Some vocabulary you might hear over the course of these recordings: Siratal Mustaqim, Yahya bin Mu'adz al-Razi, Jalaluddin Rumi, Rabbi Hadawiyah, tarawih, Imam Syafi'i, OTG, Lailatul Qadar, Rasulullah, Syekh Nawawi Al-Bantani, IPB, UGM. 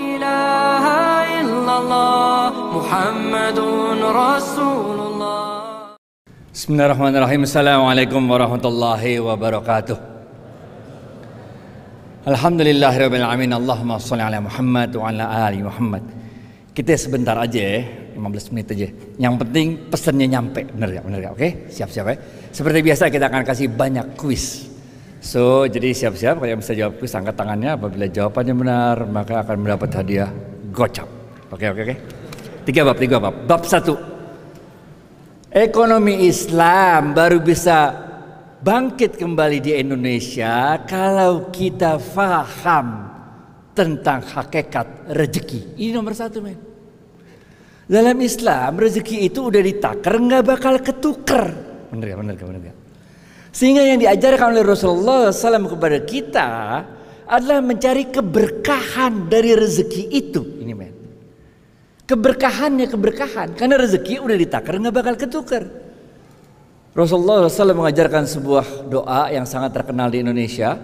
ilaha illallah Muhammadun Rasulullah. Bismillahirrahmanirrahim. Assalamualaikum warahmatullahi wabarakatuh. Alhamdulillahirabbil alamin. Allahumma shalli ala Muhammad wa ala ali Muhammad. Kita sebentar aja ya, 15 menit aja. Yang penting pesannya nyampe, bener ya, oke? Siap-siap ya. Seperti biasa kita akan kasih banyak kuis. So, jadi siap-siap, kalau yang bisa jawab kuis angkat tangannya, apabila jawabannya benar maka akan mendapat hadiah gocap. Oke. 3 bab. Bab 1. Ekonomi Islam baru bisa bangkit kembali di Indonesia kalau kita faham tentang hakikat rezeki. Ini nomor 1, men. Dalam Islam rezeki itu udah ditakar, nggak bakal ketuker. Bener ya. Sehingga yang diajarkan oleh Rasulullah SAW kepada kita adalah mencari keberkahan dari rezeki itu. Ini men. Keberkahan karena rezeki udah ditakar, nggak bakal ketuker. Rasulullah SAW mengajarkan sebuah doa yang sangat terkenal di Indonesia.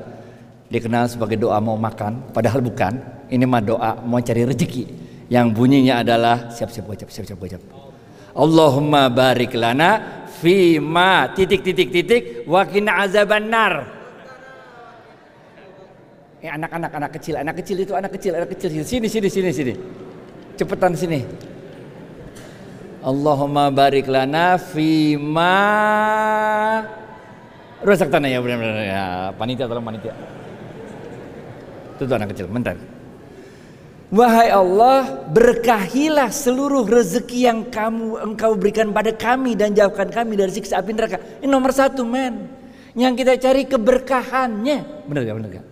Dikenal sebagai doa mau makan, padahal bukan. Ini mah doa mau cari rezeki. Yang bunyinya adalah siap-siap gocap. Allahumma barik lana fima ... wa qina azabannar. Anak kecil itu. Sini. Cepetan sini. Allahumma barik lana fima. Rusak tanah ya, benar-benar ya. Panitia. Itu anak kecil, bentar. Wahai Allah, berkahilah seluruh rezeki yang engkau berikan pada kami dan jauhkan kami dari siksa api neraka. Ini nomor 1, men. Yang kita cari keberkahannya. Benar gak?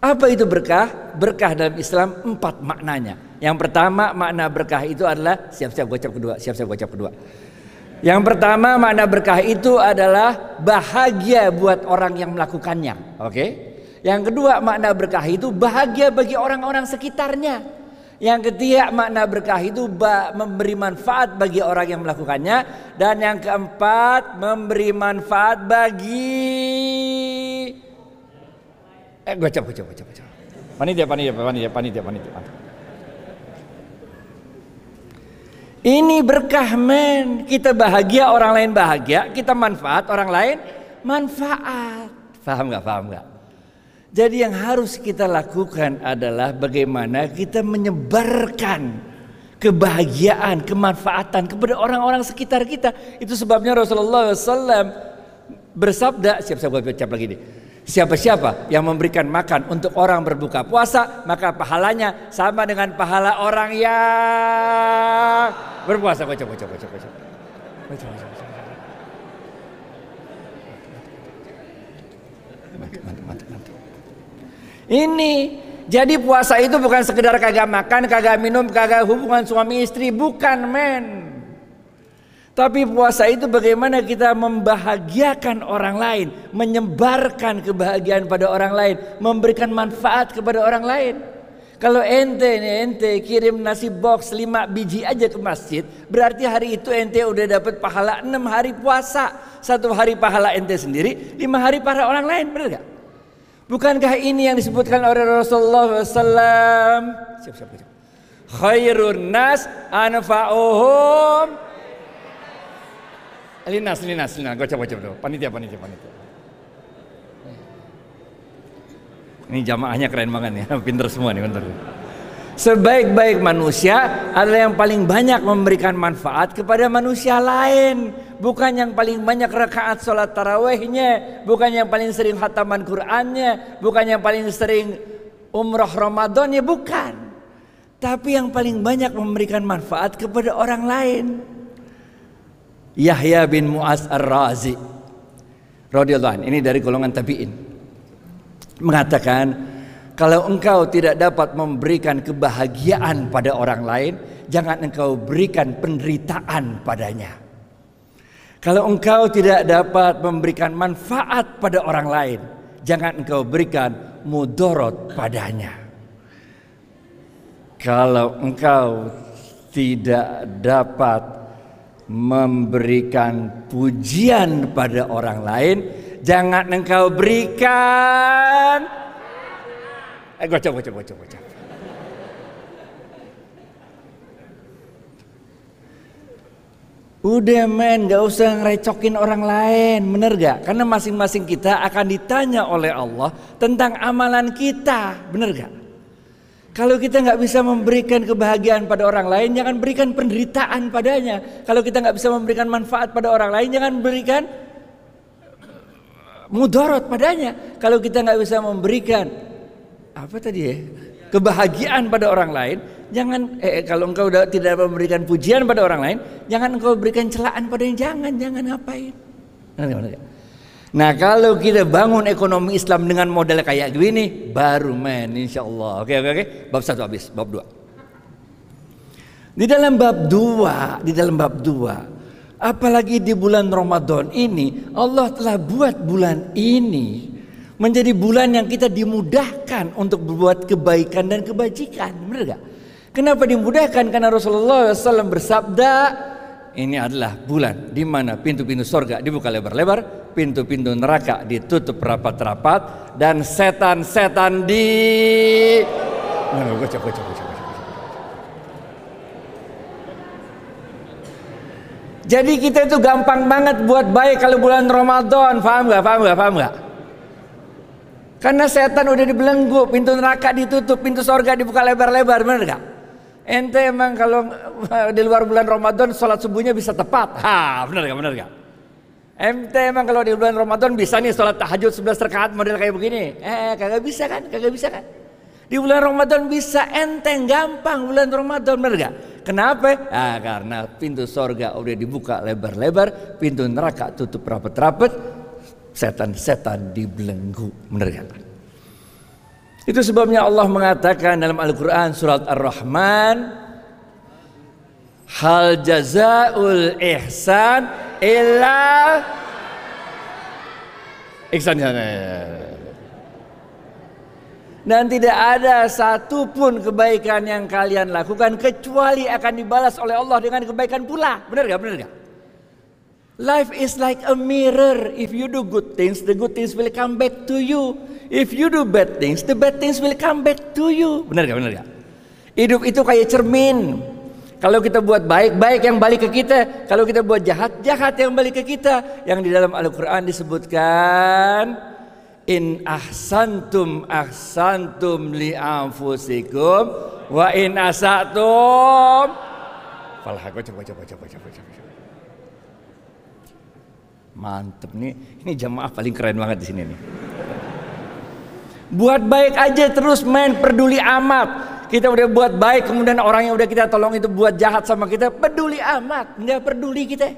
Apa itu berkah? Berkah dalam Islam 4 maknanya. Yang pertama, makna berkah itu adalah siap-siap gocap kedua. Yang pertama, makna berkah itu adalah bahagia buat orang yang melakukannya. Oke? Yang kedua, makna berkah itu bahagia bagi orang-orang sekitarnya. Yang ketiga, makna berkah itu memberi manfaat bagi orang yang melakukannya. Dan yang keempat, memberi manfaat bagi gocap. Panitia. Ini berkah, men. Kita bahagia, orang lain bahagia. Kita manfaat, orang lain manfaat. Paham gak? Jadi yang harus kita lakukan adalah bagaimana kita menyebarkan kebahagiaan, kemanfaatan kepada orang-orang sekitar kita. Itu sebabnya Rasulullah SAW bersabda, siapa-siapa yang memberikan makan untuk orang berbuka puasa, maka pahalanya sama dengan pahala orang yang berpuasa. Mantap. Ini jadi puasa itu bukan sekedar kagak makan, kagak minum, kagak hubungan suami istri, bukan men. Tapi puasa itu bagaimana kita membahagiakan orang lain, menyebarkan kebahagiaan pada orang lain, memberikan manfaat kepada orang lain. Kalau ente kirim nasi box 5 biji aja ke masjid, berarti hari itu ente udah dapat pahala 6 hari puasa. 1 hari pahala ente sendiri, 5 hari pahala orang lain, benar gak? Bukankah ini yang disebutkan oleh Rasulullah SAW? Siap. Khairun nas anfa'uhum. Linas. Gocap dulu. Panitia. Ini jamaahnya keren banget ya. Pinter semua nih, bentar. Sebaik-baik manusia adalah yang paling banyak memberikan manfaat kepada manusia lain. Bukan yang paling banyak rakaat sholat tarawihnya, bukan yang paling sering khataman Qur'annya, bukan yang paling sering umroh Ramadannya, bukan. Tapi yang paling banyak memberikan manfaat kepada orang lain. Yahya bin Mu'adz al-Razi radhiyallahu anhu, ini dari golongan tabi'in, mengatakan, kalau engkau tidak dapat memberikan kebahagiaan pada orang lain, jangan engkau berikan penderitaan padanya. Kalau engkau tidak dapat memberikan manfaat pada orang lain, jangan engkau berikan mudorot padanya. Kalau engkau tidak dapat memberikan pujian pada orang lain, jangan engkau berikan... Udah men, gak usah ngerecokin orang lain, bener gak? Karena masing-masing kita akan ditanya oleh Allah tentang amalan kita, bener gak? Kalau kita gak bisa memberikan kebahagiaan pada orang lain, jangan berikan penderitaan padanya. Kalau kita gak bisa memberikan manfaat pada orang lain, jangan berikan mudarat padanya. Kalau kita gak bisa memberikan apa tadi ya, kebahagiaan pada orang lain, jangan, kalau engkau udah tidak memberikan pujian pada orang lain, jangan engkau berikan celaan pada yang jangan ngapain. Nah, kalau kita bangun ekonomi Islam dengan modal kayak gini, baru men, insya Allah. Oke. Bab 1 habis, bab 2. Di dalam bab 2, apalagi di bulan Ramadan ini, Allah telah buat bulan ini menjadi bulan yang kita dimudahkan untuk berbuat kebaikan dan kebajikan, benar gak? Kenapa dimudahkan? Karena Rasulullah SAW bersabda, ini adalah bulan di mana pintu-pintu surga dibuka lebar-lebar, pintu-pintu neraka ditutup rapat-rapat, dan setan-setan di... Jadi kita itu gampang banget buat baik kalau bulan Ramadan, paham gak? Karena setan udah dibelenggu, pintu neraka ditutup, pintu surga dibuka lebar-lebar, benar gak? Ente emang kalau di luar bulan Ramadan sholat subuhnya bisa tepat, benar gak? Ente emang kalau di bulan Ramadan bisa nih sholat tahajud 11 rakaat model kayak begini, kagak bisa kan? Di bulan Ramadan bisa, ente gampang bulan Ramadan, benar gak? Kenapa? Karena pintu surga udah dibuka lebar-lebar, pintu neraka tutup rapet-rapet, setan-setan dibelenggu, benar gak? Itu sebabnya Allah mengatakan dalam Al-Quran surat Ar-Rahman, hal jazaul ihsan illa ihsan. Dan tidak ada satupun kebaikan yang kalian lakukan kecuali akan dibalas oleh Allah dengan kebaikan pula. Benar gak? Life is like a mirror. If you do good things, the good things will come back to you. If you do bad things, the bad things will come back to you. Benar gak? Hidup itu kayak cermin. Kalau kita buat baik, baik yang balik ke kita. Kalau kita buat jahat, jahat yang balik ke kita. Yang di dalam Al-Quran disebutkan, in ahsantum ahsantum li anfusikum wa in asatum falhakum. Mantep nih, ini jamaah paling keren banget di sini nih. Buat baik aja terus main, peduli amat. Kita udah buat baik, kemudian orang yang udah kita tolong itu buat jahat sama kita, peduli amat, nggak peduli kita.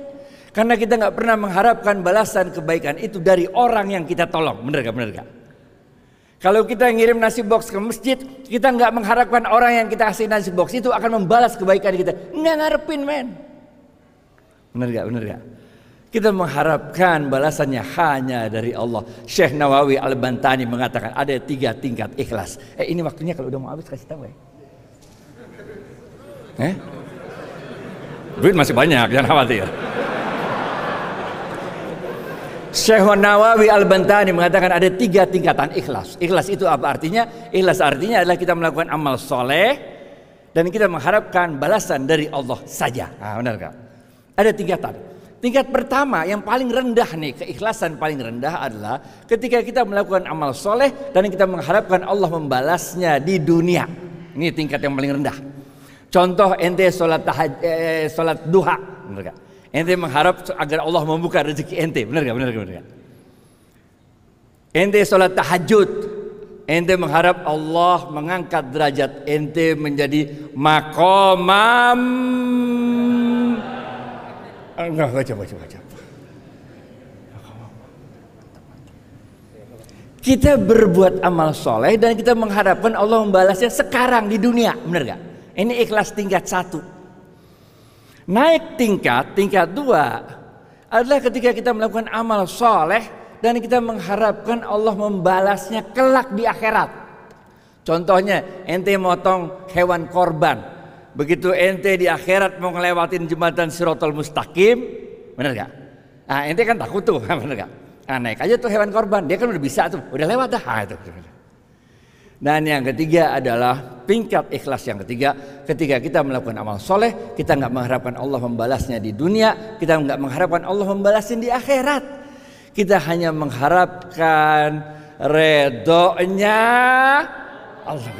Karena kita nggak pernah mengharapkan balasan kebaikan itu dari orang yang kita tolong, bener gak? Kalau kita ngirim nasi box ke masjid, kita nggak mengharapkan orang yang kita kasih nasi box itu akan membalas kebaikan kita. Nggak ngarepin men, bener gak? Kita mengharapkan balasannya hanya dari Allah. Syekh Nawawi Al-Bantani mengatakan ada 3 tingkat ikhlas. Ini waktunya kalau udah mau habis kasih tahu ya. Duit masih banyak, jangan khawatir. Syekh Nawawi Al-Bantani mengatakan ada 3 tingkatan ikhlas. Ikhlas itu apa artinya? Ikhlas artinya adalah kita melakukan amal soleh dan kita mengharapkan balasan dari Allah saja. Benar gak? Ada 3 tingkatan. Tingkat pertama yang paling rendah nih, keikhlasan paling rendah adalah ketika kita melakukan amal soleh dan kita mengharapkan Allah membalasnya di dunia. Ini tingkat yang paling rendah. Contoh ente sholat duha, bener gak? Ente mengharap agar Allah membuka rezeki ente, bener gak? Ente sholat tahajud, ente mengharap Allah mengangkat derajat ente menjadi maqamam. Enggak, baca. Kita berbuat amal soleh dan kita mengharapkan Allah membalasnya sekarang di dunia, benar gak? Ini ikhlas tingkat 1. Naik tingkat 2 adalah ketika kita melakukan amal soleh dan kita mengharapkan Allah membalasnya kelak di akhirat. Contohnya ente motong hewan korban. Begitu ente di akhirat mau ngelewatin jembatan Siratal Mustaqim, bener gak? Ente kan takut tuh, bener gak? Naik aja tuh hewan korban, dia kan udah bisa tuh, udah lewat dah. Dan yang ketiga adalah tingkat ikhlas yang ketiga. Ketika kita melakukan amal soleh, kita nggak mengharapkan Allah membalasnya di dunia, kita nggak mengharapkan Allah membalasnya di akhirat. Kita hanya mengharapkan redonya Allah.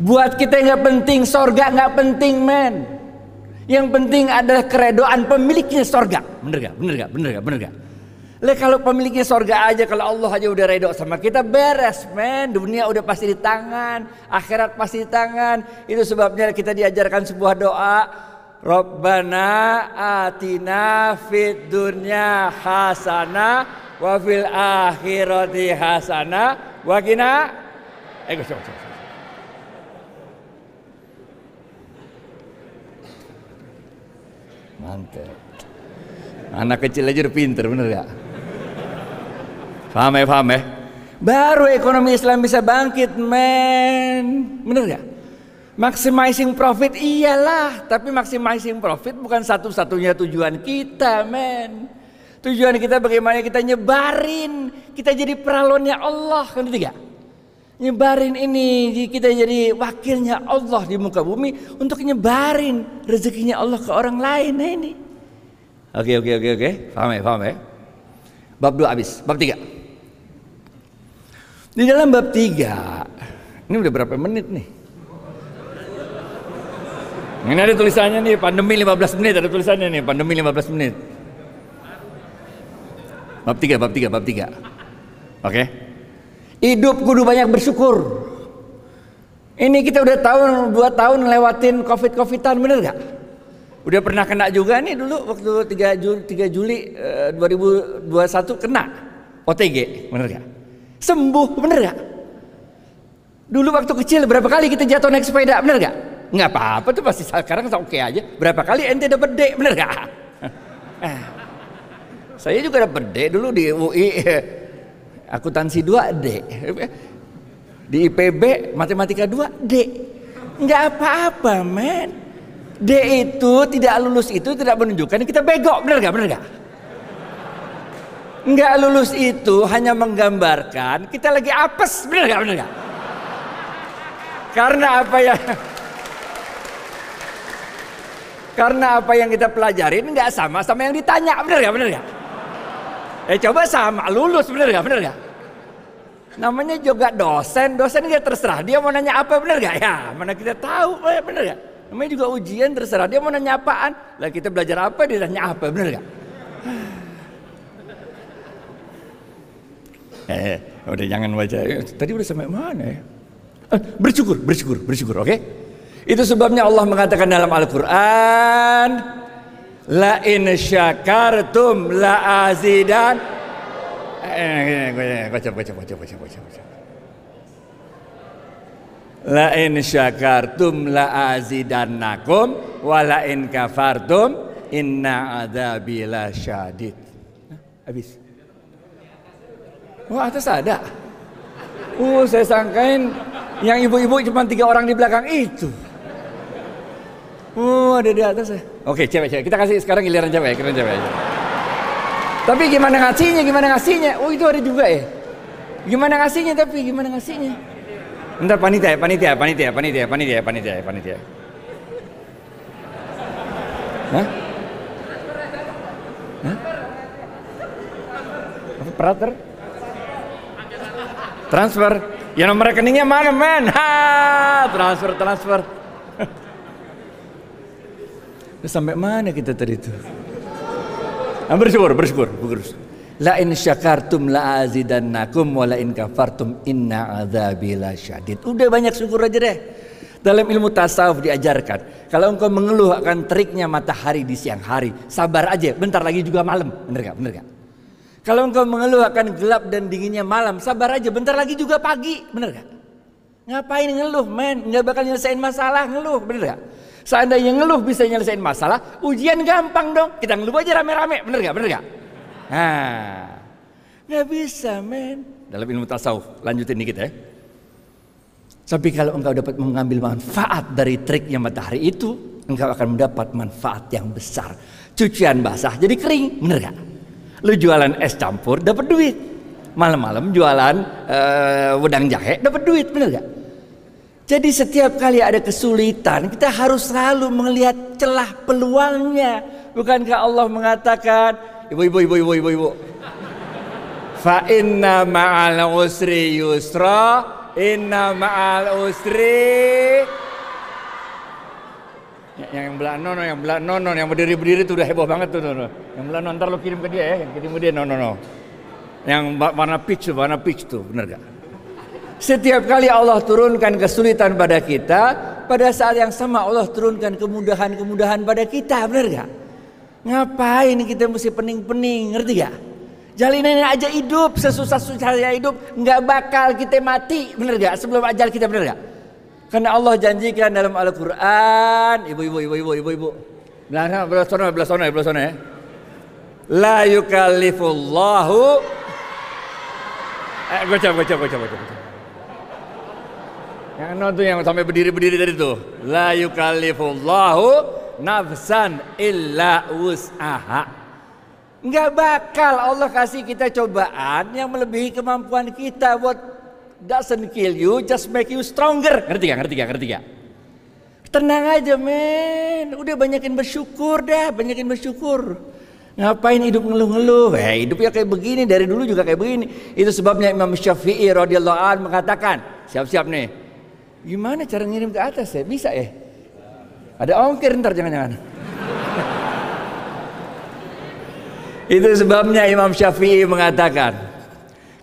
Buat kita nggak penting sorga, nggak penting men. Yang penting adalah keredoan pemiliknya sorga. Bener gak? Lah kalau pemiliknya sorga aja, kalau Allah aja udah redo sama kita, beres men. Dunia udah pasti di tangan, akhirat pasti di tangan. Itu sebabnya kita diajarkan sebuah doa. Rabbana atina fid dunya hasanah wa fil akhirati hasanah wa qina. Mantap. Anak kecil aja udah pinter, bener gak? Paham ya? Baru ekonomi Islam bisa bangkit, men. Bener gak? Maximizing profit iyalah, tapi maximizing profit bukan satu-satunya tujuan kita, men. Tujuan kita bagaimana kita nyebarin, kita jadi peralonnya Allah, kan itu gak? Nyebarin ini, kita jadi wakilnya Allah di muka bumi untuk nyebarin rezekinya Allah ke orang lain. Nah ini. Oke. Paham ya? Bab 2 habis, bab 3. Di dalam bab 3, ini udah berapa menit nih? Ini ada tulisannya nih, pandemi 15 menit, ada tulisannya nih, pandemi 15 menit. Bab 3. Oke. Hidup kudu banyak bersyukur. Ini kita udah tahun 2 tahun lewatin covid-covidan, bener gak? Udah pernah kena juga nih dulu waktu 3 Juli 2021 kena OTG, bener gak? Sembuh, bener gak? Dulu waktu kecil berapa kali kita jatuh naik sepeda, bener gak? Nggak apa-apa tuh pasti, sekarang oke aja. Berapa kali ente dapet D, bener gak? Saya juga dapet D dulu di UI. Akuntansi 2 D, di IPB matematika 2 D, nggak apa-apa men. D itu tidak lulus itu tidak menunjukkan kita bego, bener gak? Nggak lulus itu hanya menggambarkan kita lagi apes, bener gak? Karena apa yang kita pelajarin nggak sama sama yang ditanya, bener gak? Coba sama lulus, bener gak? Namanya juga dosen dia terserah dia mau nanya apa, bener gak? Ya mana kita tahu, bener gak? Namanya juga ujian, terserah dia mau nanya apaan. Lah kita belajar apa dia nanya apa, bener gak? Udah jangan baca. Tadi udah sampai mana ya? Bersyukur, oke? Itu sebabnya Allah mengatakan dalam Al-Quran, la in syakartum la azidan. Baca. La in syakartum la azidannakum wa la in kafartum inna adzabi lasyadid. Habis. Wah, atas ada. Saya sangkain yang ibu-ibu cuma 3 orang di belakang itu. Ada di atas ya. Oke, cewek-cewek. Kita kasih sekarang giliran cewek, keren cewek aja. Tapi gimana ngasihnya? Itu ada juga ya. Gimana ngasihnya? Ntar panitia. Hah? Apa operator? Transfer. Ya nomor rekeningnya mana, men? Transfer. Sampai mana kita tadi itu? Bersyukur. La in syakartum la azidannakum wa la in kafartum inna adzabi lasyadid. Udah banyak syukur aja deh. Dalam ilmu tasawuf diajarkan, kalau engkau mengeluh akan teriknya matahari di siang hari, sabar aja, bentar lagi juga malam. Bener gak? Kalau engkau mengeluh akan gelap dan dinginnya malam, sabar aja, bentar lagi juga pagi. Bener gak? Ngapain ngeluh men? Nggak bakal nyelesain masalah ngeluh, bener gak? Seandainya ngeluh bisa nyelesain masalah, ujian gampang dong. Kita ngeluh aja rame-rame, bener gak? Nggak bisa men. Dalam ilmu tasawuf, lanjutin dikit ya. Tapi kalau engkau dapat mengambil manfaat dari triknya matahari itu, engkau akan mendapat manfaat yang besar. Cucian basah jadi kering, bener gak? Lu jualan es campur dapat duit, malam-malam jualan wedang jahe dapat duit, bener gak? Jadi setiap kali ada kesulitan, kita harus selalu melihat celah peluangnya. Bukankah Allah mengatakan, ibu-ibu, fa inna ma'al usri yusra, inna ma'al usri. Yang belah nono, yang berdiri-berdiri tuh udah heboh banget tuh nono. Yang belah nono ntar lo kirim ke dia ya, yang kirim ke dia nono. Yang warna peach tuh, bener gak? Setiap kali Allah turunkan kesulitan pada kita, pada saat yang sama Allah turunkan kemudahan-kemudahan pada kita, benar gak? Ngapain kita mesti pening-pening, ngerti gak? Jalinin aja hidup, sesusah-susahnya hidup, nggak bakal kita mati, benar gak? Sebelum ajal kita, benar gak? Karena Allah janjikan dalam Al-Quran, ibu-ibu, belah sana ya. La yukallifullahu, baca. Yang no tuh yang sampai berdiri-berdiri tadi tuh. La yukallifullahu nafsan illa wus'aha. Enggak bakal Allah kasih kita cobaan yang melebihi kemampuan kita. What doesn't kill you just make you stronger. Ngerti gak? Tenang aja men. Udah banyakin bersyukur. Ngapain hidup ngeluh-ngeluh? Hidup ya kayak begini, dari dulu juga kayak begini. Itu sebabnya Imam Syafi'i radhiyallahu anhu mengatakan, siap-siap nih. Gimana cara ngirim ke atas ya? Bisa ya? Ada ongkir ntar jangan-jangan. Itu sebabnya Imam Syafi'i mengatakan,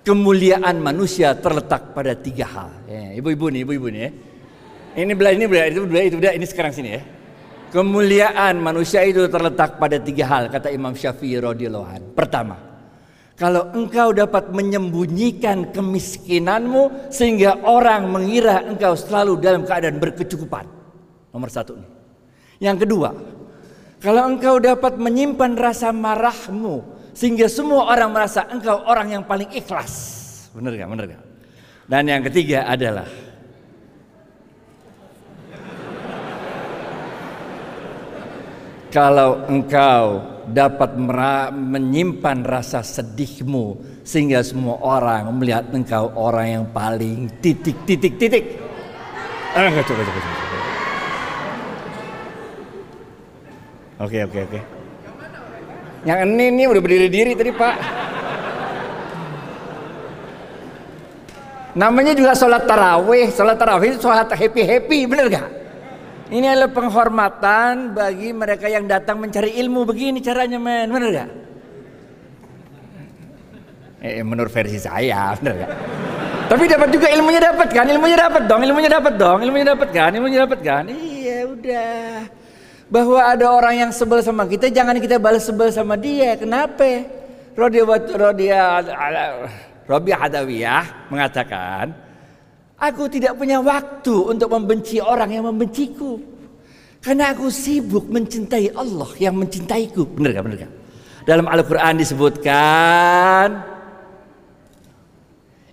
kemuliaan manusia terletak pada tiga hal. Ibu-ibu nih. Ini belah, ini sekarang sini ya. Kemuliaan manusia itu terletak pada tiga hal, kata Imam Syafi'i radhiyallahu anhu. Pertama, kalau engkau dapat menyembunyikan kemiskinanmu sehingga orang mengira engkau selalu dalam keadaan berkecukupan. Nomor satu nih. Yang kedua, kalau engkau dapat menyimpan rasa marahmu sehingga semua orang merasa engkau orang yang paling ikhlas. Bener gak? Dan yang ketiga adalah kalau engkau dapat menyimpan rasa sedihmu sehingga semua orang melihat engkau orang yang paling titik. Coba. Oke. Yang ini udah berdiri-diri tadi Pak. Namanya juga sholat tarawih itu sholat happy, bener gak? Ini adalah penghormatan bagi mereka yang datang mencari ilmu. Begini caranya men, bener gak? Menurut versi saya, bener gak? Tapi dapat juga ilmunya dapat kan? Iya udah. Bahwa ada orang yang sebel sama kita, jangan kita balas sebel sama dia. Kenapa? Rabbi Hadawiyah mengatakan, aku tidak punya waktu untuk membenci orang yang membenciku. Karena aku sibuk mencintai Allah yang mencintaiku. Bener gak? Dalam Al-Quran disebutkan,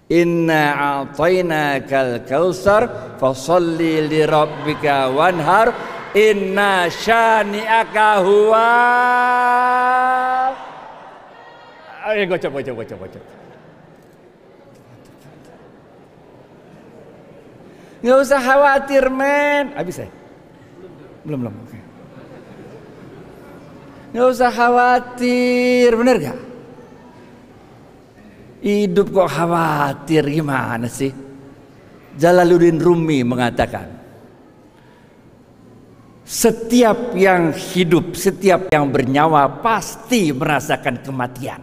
Inna a'tainakal kausar fasalli li rabbika wanhar inna syani'aka huwa. Ayo gocap. Nggak usah khawatir men. Habis ya? Belum. Okay. Nggak usah khawatir, bener gak? Hidup kok khawatir gimana sih? Jalaluddin Rumi mengatakan, setiap yang hidup, setiap yang bernyawa pasti merasakan kematian.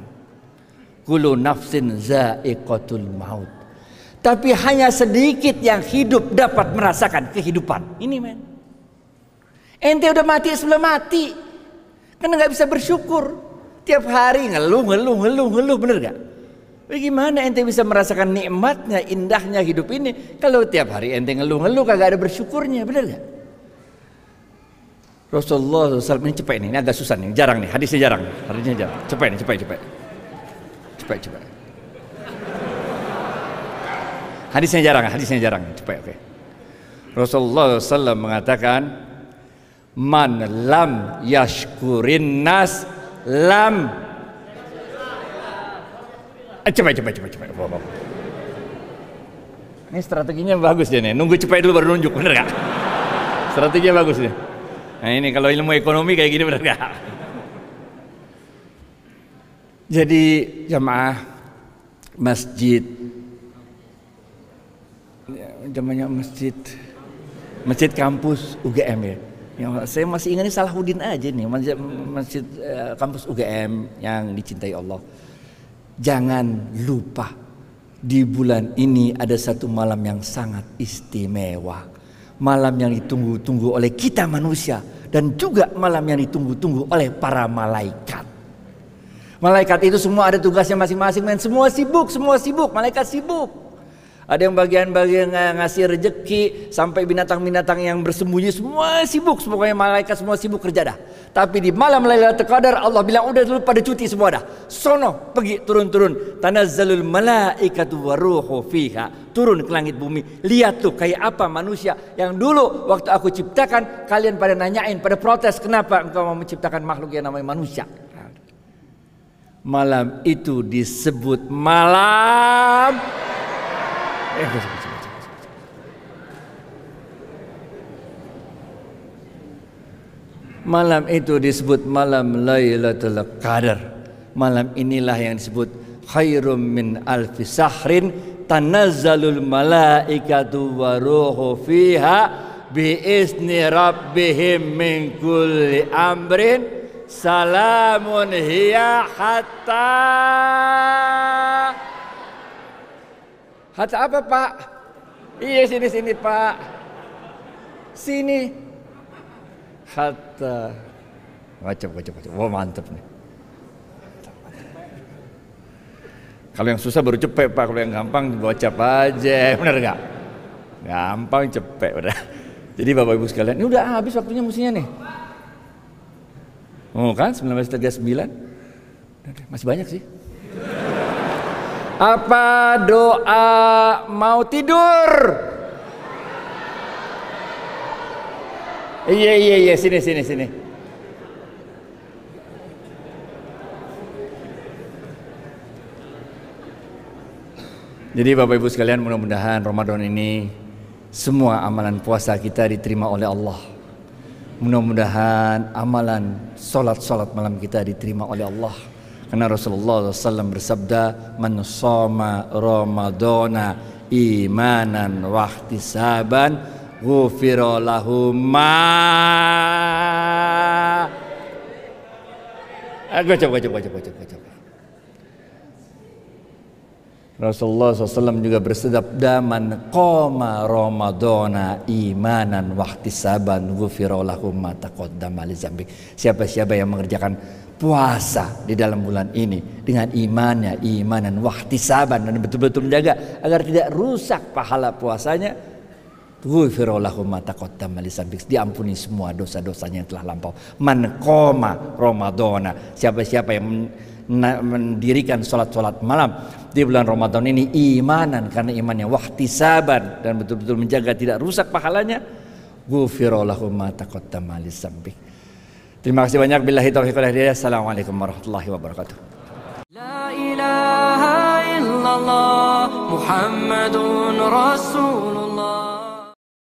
Kullu nafsin za'iqatul maut. Tapi hanya sedikit yang hidup dapat merasakan kehidupan. Ini men. Ente udah mati sebelum mati. Karena gak bisa bersyukur. Tiap hari ngeluh, bener gak? Bagaimana ente bisa merasakan nikmatnya, indahnya hidup ini kalau tiap hari ente ngeluh, kagak ada bersyukurnya, bener gak? Rasulullah SAW, ini cepet nih, ini agak susah nih, hadisnya jarang. Cepet. Hadisnya jarang, cepet. Rasulullah SAW mengatakan, Man lam yashkurin nas lam. Cepat. Ini strateginya bagus ya nih. Nunggu cepat dulu baru nunjuk, bener gak? Strateginya bagus nih. Nah ini kalau ilmu ekonomi kayak gini, bener gak? Jadi jamaah masjid, jamannya masjid kampus UGM ya. Yang saya masih ingat ini Salahuddin aja nih, masjid kampus UGM yang dicintai Allah. Jangan lupa di bulan ini ada satu malam yang sangat istimewa, malam yang ditunggu-tunggu oleh kita manusia dan juga malam yang ditunggu-tunggu oleh para malaikat. Malaikat itu semua ada tugasnya masing-masing, men. Semua sibuk, malaikat sibuk. Ada yang bagian-bagian ngasih rejeki sampai binatang-binatang yang bersembunyi, semua sibuk. Pokoknya malaikat semua sibuk kerja dah. Tapi di malam Lailatul Qadar Allah bilang udah dulu pada cuti semua dah. Sono pergi turun-turun. Tanazzalul malaikatu waruhu fiha. Turun ke langit bumi. Lihat tuh kayak apa manusia yang dulu waktu aku ciptakan kalian pada nanyain, pada protes, kenapa engkau mau menciptakan makhluk yang namanya manusia. Malam itu disebut malam. Malam itu disebut malam Lailatul Qadar. Malam inilah yang disebut khairum min alfi sahrin tanazzalul malaikatu waruhu fiha biizni rabbihim min kulli amrin salamun hiya hatta apa pak? Iya sini pak. Sini. Hatta. Macam. Wah mantep nih. Kalau yang susah baru cepet pak. Kalau yang gampang gocap aja. Bener nggak? Gampang cepet udah. Jadi bapak ibu sekalian, ini udah habis waktunya mestinya nih. Oh kan 19.39. Masih banyak sih. Apa doa mau tidur? Iya sini. Jadi Bapak Ibu sekalian, mudah-mudahan Ramadan ini semua amalan puasa kita diterima oleh Allah. Mudah-mudahan amalan salat malam kita diterima oleh Allah. Karena Rasulullah SAW bersabda, man shoma Ramadana imanan wa ihtisaban ghufira lahu ma. Coba. Rasulullah SAW juga bersabda, man qoma Ramadana imanan wa ihtisaban ghufira lahu ma taqaddama li dzambi. Siapa-siapa yang mengerjakan puasa di dalam bulan ini dengan imanan wahtisaban dan betul-betul menjaga agar tidak rusak pahala puasanya, diampuni semua dosa-dosanya yang telah lampau. Man qoma Ramadana, siapa-siapa yang mendirikan sholat malam di bulan Ramadan ini imanan karena imannya wahtisaban dan betul-betul menjaga tidak rusak pahalanya, terima kasih banyak. Billahi taufiq wal hidayah. Assalamualaikum warahmatullahi wabarakatuh. La ilaha illallah Muhammadun Rasulullah.